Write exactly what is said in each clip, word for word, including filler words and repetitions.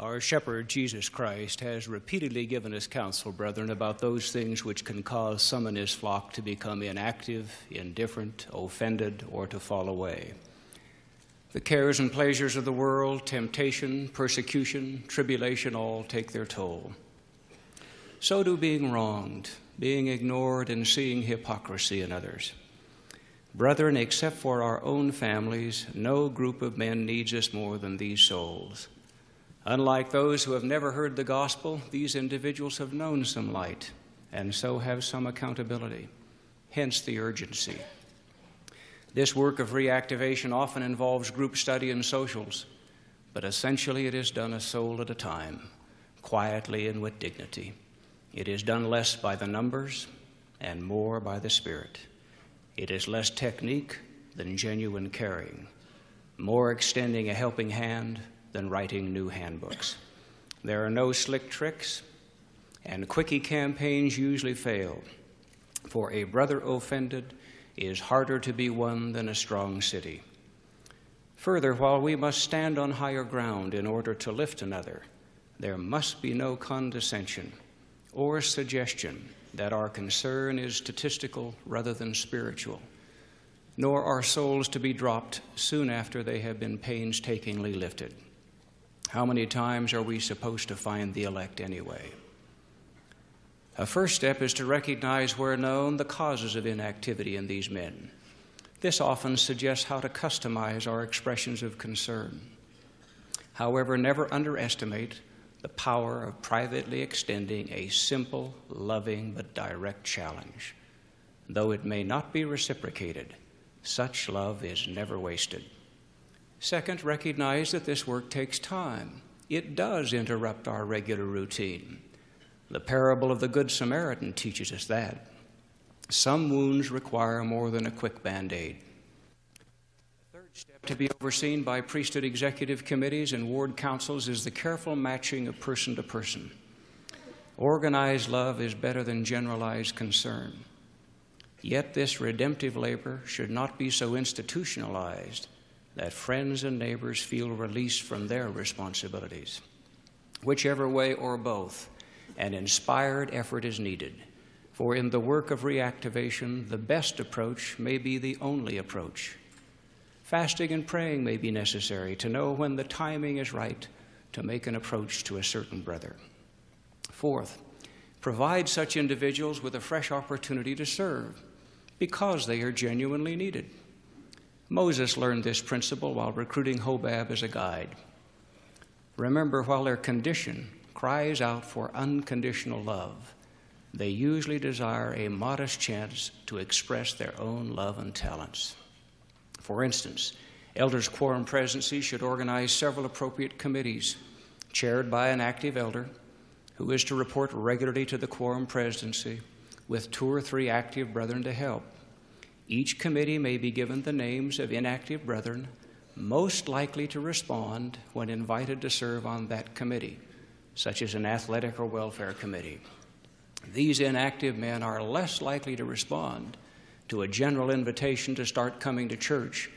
Our shepherd, Jesus Christ, has repeatedly given us counsel, brethren, about those things which can cause some in his flock to become inactive, indifferent, offended, or to fall away. The cares and pleasures of the world, temptation, persecution, tribulation, all take their toll. So do being wronged, being ignored, and seeing hypocrisy in others. Brethren, except for our own families, no group of men needs us more than these souls. Unlike those who have never heard the gospel, these individuals have known some light and so have some accountability, hence the urgency. This work of reactivation often involves group study and socials, but essentially it is done a soul at a time, quietly and with dignity. It is done less by the numbers and more by the Spirit. It is less technique than genuine caring, more extending a helping hand than writing new handbooks. There are no slick tricks, and quickie campaigns usually fail, for a brother offended is harder to be won than a strong city. Further, while we must stand on higher ground in order to lift another, there must be no condescension or suggestion that our concern is statistical rather than spiritual, nor are souls to be dropped soon after they have been painstakingly lifted. How many times are we supposed to find the elect anyway? A first step is to recognize where known the causes of inactivity in these men. This often suggests how to customize our expressions of concern. However, never underestimate the power of privately extending a simple, loving, but direct challenge. Though it may not be reciprocated, such love is never wasted. Second, recognize that this work takes time. It does interrupt our regular routine. The parable of the Good Samaritan teaches us that. Some wounds require more than a quick Band-Aid. The third step to be overseen by priesthood executive committees and ward councils is the careful matching of person to person. Organized love is better than generalized concern. Yet this redemptive labor should not be so institutionalized that friends and neighbors feel released from their responsibilities. Whichever way or both, an inspired effort is needed, for in the work of reactivation, the best approach may be the only approach. Fasting and praying may be necessary to know when the timing is right to make an approach to a certain brother. Fourth, provide such individuals with a fresh opportunity to serve because they are genuinely needed. Moses learned this principle while recruiting Hobab as a guide. Remember, while their condition cries out for unconditional love, they usually desire a modest chance to express their own love and talents. For instance, elders' quorum presidencies should organize several appropriate committees chaired by an active elder who is to report regularly to the quorum presidency with two or three active brethren to help. Each committee may be given the names of inactive brethren most likely to respond when invited to serve on that committee, such as an athletic or welfare committee. These inactive men are less likely to respond to a general invitation to start coming to church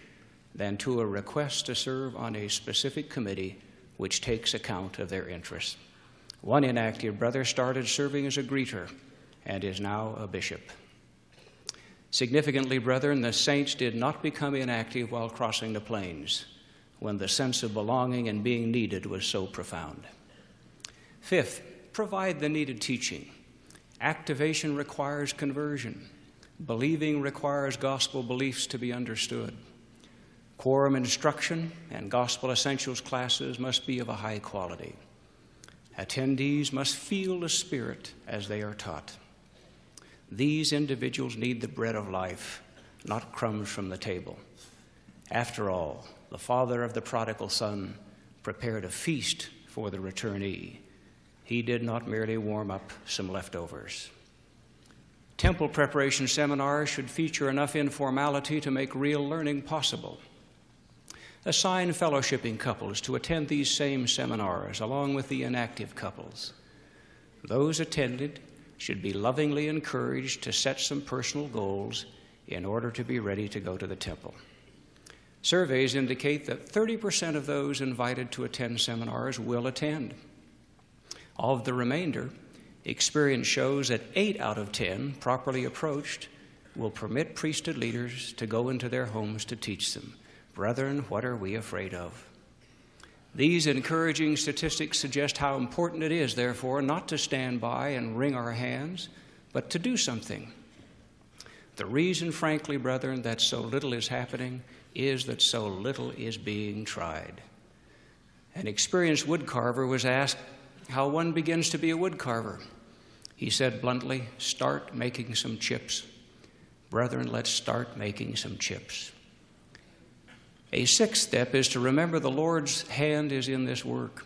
than to a request to serve on a specific committee which takes account of their interests. One inactive brother started serving as a greeter and is now a bishop. Significantly, brethren, the saints did not become inactive while crossing the plains, when the sense of belonging and being needed was so profound. Fifth, provide the needed teaching. Activation requires conversion. Believing requires gospel beliefs to be understood. Quorum instruction and gospel essentials classes must be of a high quality. Attendees must feel the Spirit as they are taught. These individuals need the bread of life, not crumbs from the table. After all, the father of the prodigal son prepared a feast for the returnee. He did not merely warm up some leftovers. Temple preparation seminars should feature enough informality to make real learning possible. Assign fellowshipping couples to attend these same seminars along with the inactive couples. Those attended should be lovingly encouraged to set some personal goals in order to be ready to go to the temple. Surveys indicate that thirty percent of those invited to attend seminars will attend. Of the remainder, experience shows that eight out of ten, properly approached, will permit priesthood leaders to go into their homes to teach them. Brethren, what are we afraid of? These encouraging statistics suggest how important it is, therefore, not to stand by and wring our hands, but to do something. The reason, frankly, brethren, that so little is happening is that so little is being tried. An experienced woodcarver was asked how one begins to be a woodcarver. He said bluntly, "Start making some chips." Brethren, let's start making some chips. A sixth step is to remember the Lord's hand is in this work.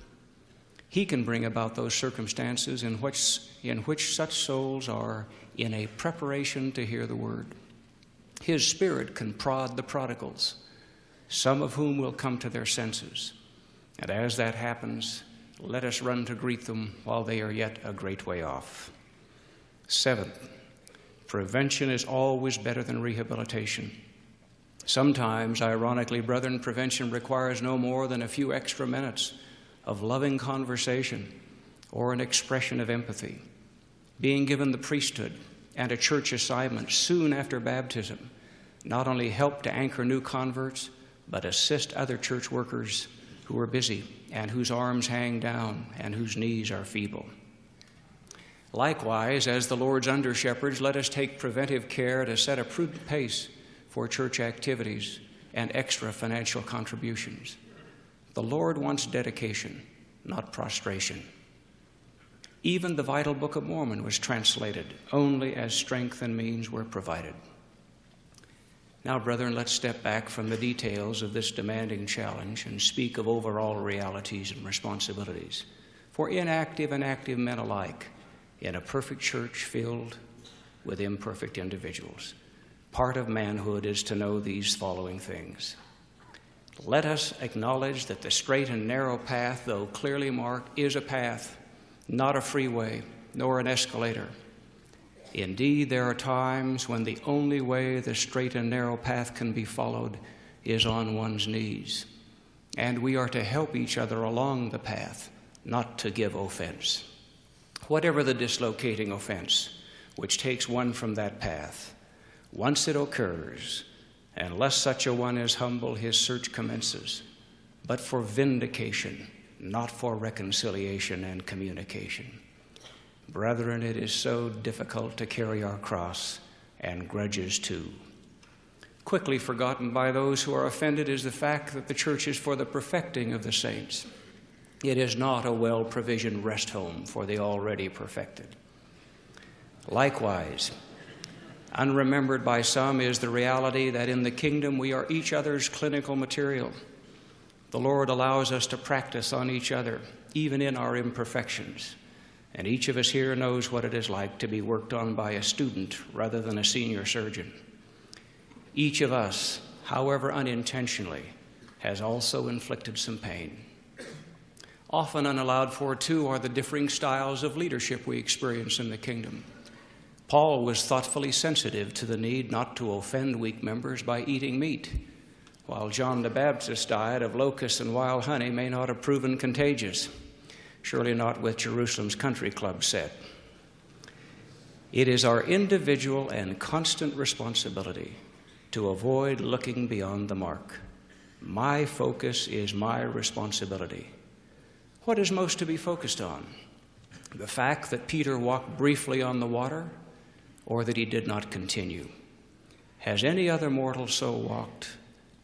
He can bring about those circumstances in which, in which such souls are in a preparation to hear the word. His Spirit can prod the prodigals, some of whom will come to their senses. And as that happens, let us run to greet them while they are yet a great way off. Seventh, prevention is always better than rehabilitation. Sometimes, ironically, brethren, prevention requires no more than a few extra minutes of loving conversation or an expression of empathy. Being given the priesthood and a church assignment soon after baptism not only help to anchor new converts, but assist other church workers who are busy and whose arms hang down and whose knees are feeble. Likewise, as the Lord's under-shepherds, let us take preventive care to set a prudent pace for church activities and extra financial contributions. The Lord wants dedication, not prostration. Even the vital Book of Mormon was translated only as strength and means were provided. Now, brethren, let's step back from the details of this demanding challenge and speak of overall realities and responsibilities for inactive and active men alike in a perfect church filled with imperfect individuals. Part of manhood is to know these following things. Let us acknowledge that the straight and narrow path, though clearly marked, is a path, not a freeway, nor an escalator. Indeed, there are times when the only way the straight and narrow path can be followed is on one's knees. And we are to help each other along the path, not to give offense. Whatever the dislocating offense which takes one from that path, once it occurs, unless such a one is humble, his search commences, but for vindication, not for reconciliation and communication. Brethren, it is so difficult to carry our cross, and grudges too. Quickly forgotten by those who are offended is the fact that the church is for the perfecting of the saints. It is not a well-provisioned rest home for the already perfected. Likewise, unremembered by some is the reality that in the kingdom we are each other's clinical material. The Lord allows us to practice on each other, even in our imperfections. And each of us here knows what it is like to be worked on by a student rather than a senior surgeon. Each of us, however unintentionally, has also inflicted some pain. Often unallowed for, too, are the differing styles of leadership we experience in the kingdom. Paul was thoughtfully sensitive to the need not to offend weak members by eating meat. While John the Baptist's diet of locusts and wild honey may not have proven contagious, surely not with Jerusalem's country club set. It is our individual and constant responsibility to avoid looking beyond the mark. My focus is my responsibility. What is most to be focused on? The fact that Peter walked briefly on the water, or that he did not continue? Has any other mortal so walked,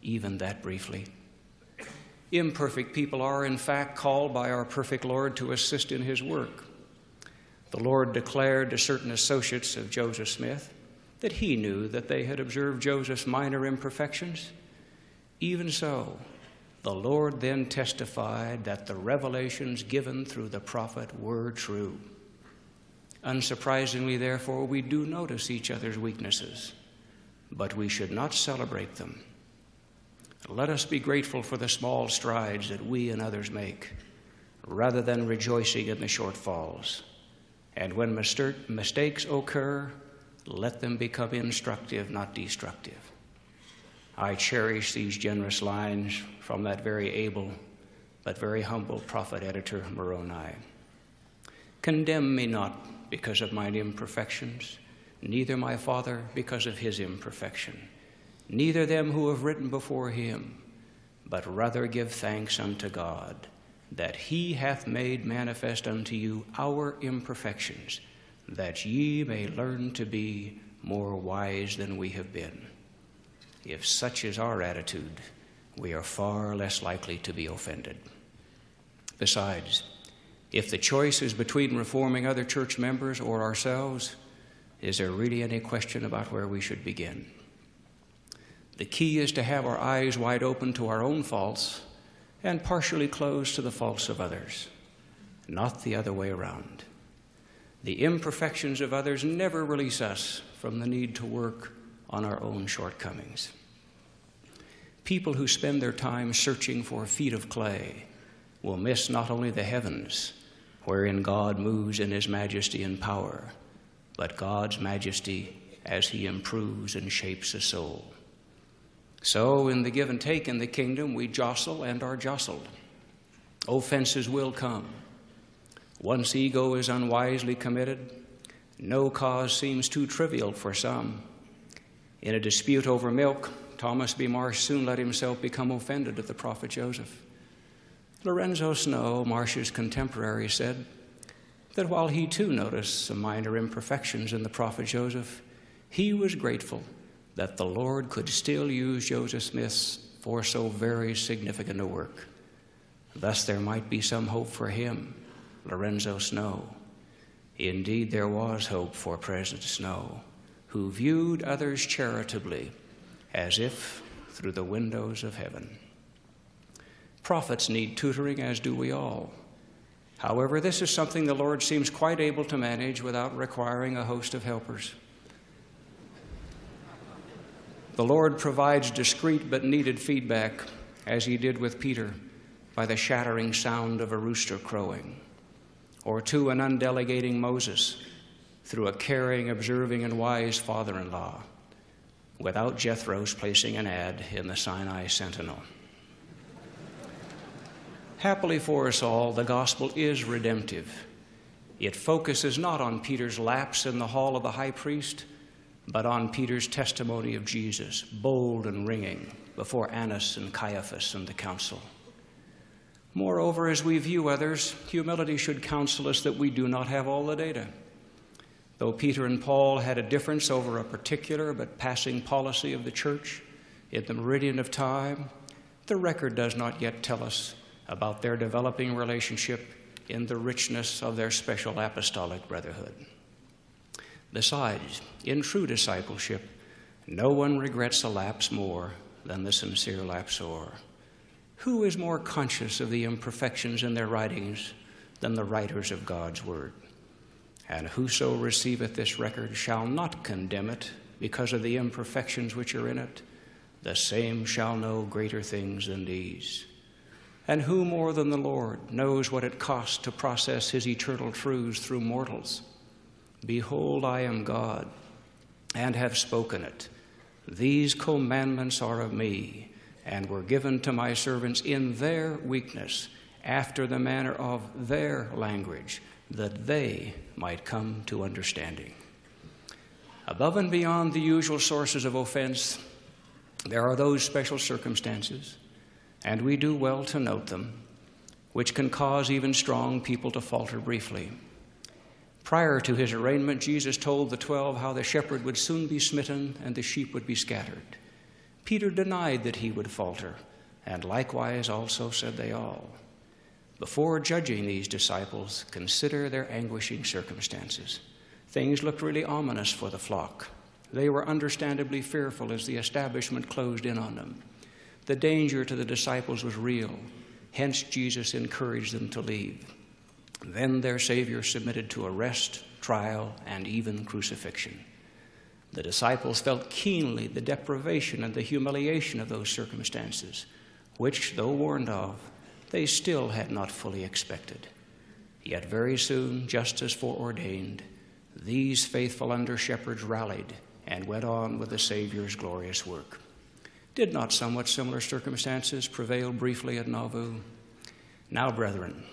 even that briefly? Imperfect people are, in fact, called by our perfect Lord to assist in his work. The Lord declared to certain associates of Joseph Smith that he knew that they had observed Joseph's minor imperfections. Even so, the Lord then testified that the revelations given through the prophet were true. Unsurprisingly, therefore, we do notice each other's weaknesses, but we should not celebrate them. Let us be grateful for the small strides that we and others make, rather than rejoicing in the shortfalls. And when mistakes occur, let them become instructive, not destructive. I cherish these generous lines from that very able but very humble prophet-editor Moroni. Condemn me not because of mine imperfections, neither my father because of his imperfection, neither them who have written before him, but rather give thanks unto God, that he hath made manifest unto you our imperfections, that ye may learn to be more wise than we have been. If such is our attitude, we are far less likely to be offended. Besides, if the choice is between reforming other church members or ourselves, is there really any question about where we should begin? The key is to have our eyes wide open to our own faults and partially closed to the faults of others, not the other way around. The imperfections of others never release us from the need to work on our own shortcomings. People who spend their time searching for feet of clay will miss not only the heavens, wherein God moves in his majesty and power, but God's majesty as he improves and shapes a soul. So in the give and take in the kingdom, we jostle and are jostled. Offenses will come. Once ego is unwisely committed, no cause seems too trivial for some. In a dispute over milk, Thomas B. Marsh soon let himself become offended at the prophet Joseph. Lorenzo Snow, Marsh's contemporary, said that while he too noticed some minor imperfections in the prophet Joseph, he was grateful that the Lord could still use Joseph Smith for so very significant a work. Thus there might be some hope for him, Lorenzo Snow. Indeed, there was hope for President Snow, who viewed others charitably as if through the windows of heaven. Prophets need tutoring, as do we all. However, this is something the Lord seems quite able to manage without requiring a host of helpers. The Lord provides discreet but needed feedback, as he did with Peter, by the shattering sound of a rooster crowing, or to an undelegating Moses, through a caring, observing, and wise father-in-law, without Jethro's placing an ad in the Sinai Sentinel. Happily for us all, the gospel is redemptive. It focuses not on Peter's lapse in the hall of the high priest, but on Peter's testimony of Jesus, bold and ringing, before Annas and Caiaphas and the council. Moreover, as we view others, humility should counsel us that we do not have all the data. Though Peter and Paul had a difference over a particular but passing policy of the church in the meridian of time, the record does not yet tell us about their developing relationship in the richness of their special apostolic brotherhood. Besides, in true discipleship, no one regrets a lapse more than the sincere lapsor. Who is more conscious of the imperfections in their writings than the writers of God's word? And whoso receiveth this record shall not condemn it because of the imperfections which are in it. The same shall know greater things than these. And who more than the Lord knows what it costs to process his eternal truths through mortals? Behold, I am God, and have spoken it. These commandments are of me, and were given to my servants in their weakness, after the manner of their language, that they might come to understanding. Above and beyond the usual sources of offense, there are those special circumstances, and we do well to note them, which can cause even strong people to falter briefly. Prior to his arraignment, Jesus told the twelve how the shepherd would soon be smitten and the sheep would be scattered. Peter denied that he would falter, and likewise also said they all. Before judging these disciples, consider their anguishing circumstances. Things looked really ominous for the flock. They were understandably fearful as the establishment closed in on them. The danger to the disciples was real, hence Jesus encouraged them to leave. Then their Savior submitted to arrest, trial, and even crucifixion. The disciples felt keenly the deprivation and the humiliation of those circumstances, which, though warned of, they still had not fully expected. Yet very soon, just as foreordained, these faithful under shepherds rallied and went on with the Savior's glorious work. Did not somewhat similar circumstances prevail briefly at Nauvoo? Now, brethren,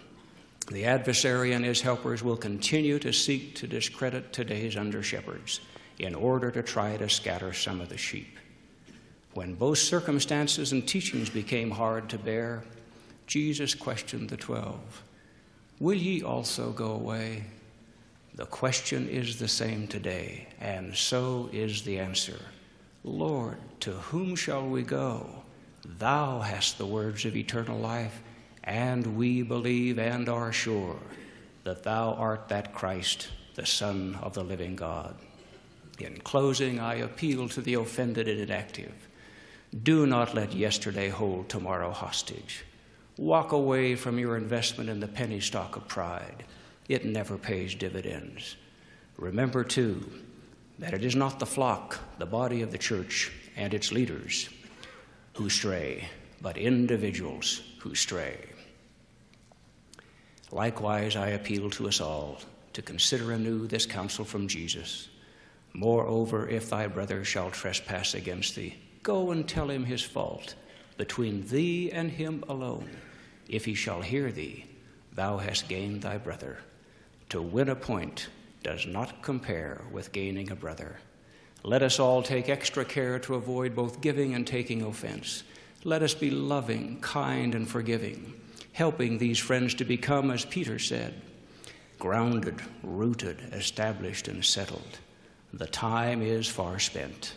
the adversary and his helpers will continue to seek to discredit today's under-shepherds in order to try to scatter some of the sheep. When both circumstances and teachings became hard to bear, Jesus questioned the twelve. Will ye also go away? The question is the same today, and so is the answer. Lord, to whom shall we go? Thou hast the words of eternal life, and we believe and are sure that thou art that Christ, the Son of the living God. In closing, I appeal to the offended and inactive. Do not let yesterday hold tomorrow hostage. Walk away from your investment in the penny stock of pride. It never pays dividends. Remember, too, that it is not the flock, the body of the church, and its leaders who stray, but individuals who stray. Likewise, I appeal to us all to consider anew this counsel from Jesus. Moreover, if thy brother shall trespass against thee, go and tell him his fault between thee and him alone. If he shall hear thee, thou hast gained thy brother. To win a point does not compare with gaining a brother. Let us all take extra care to avoid both giving and taking offense. Let us be loving, kind, and forgiving, helping these friends to become, as Peter said, grounded, rooted, established, and settled. The time is far spent.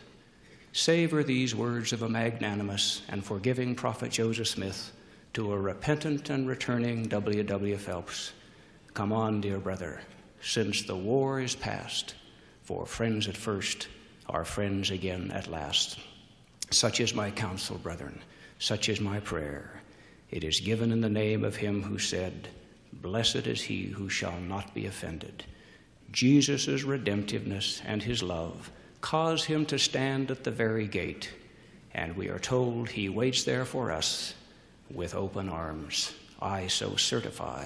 Savor these words of a magnanimous and forgiving prophet Joseph Smith to a repentant and returning W. W. Phelps. Come on, dear brother, since the war is past, for friends at first are friends again at last. Such is my counsel, brethren, such is my prayer. It is given in the name of him who said, blessed is he who shall not be offended. Jesus' redemptiveness and his love cause him to stand at the very gate, and we are told he waits there for us with open arms. I so certify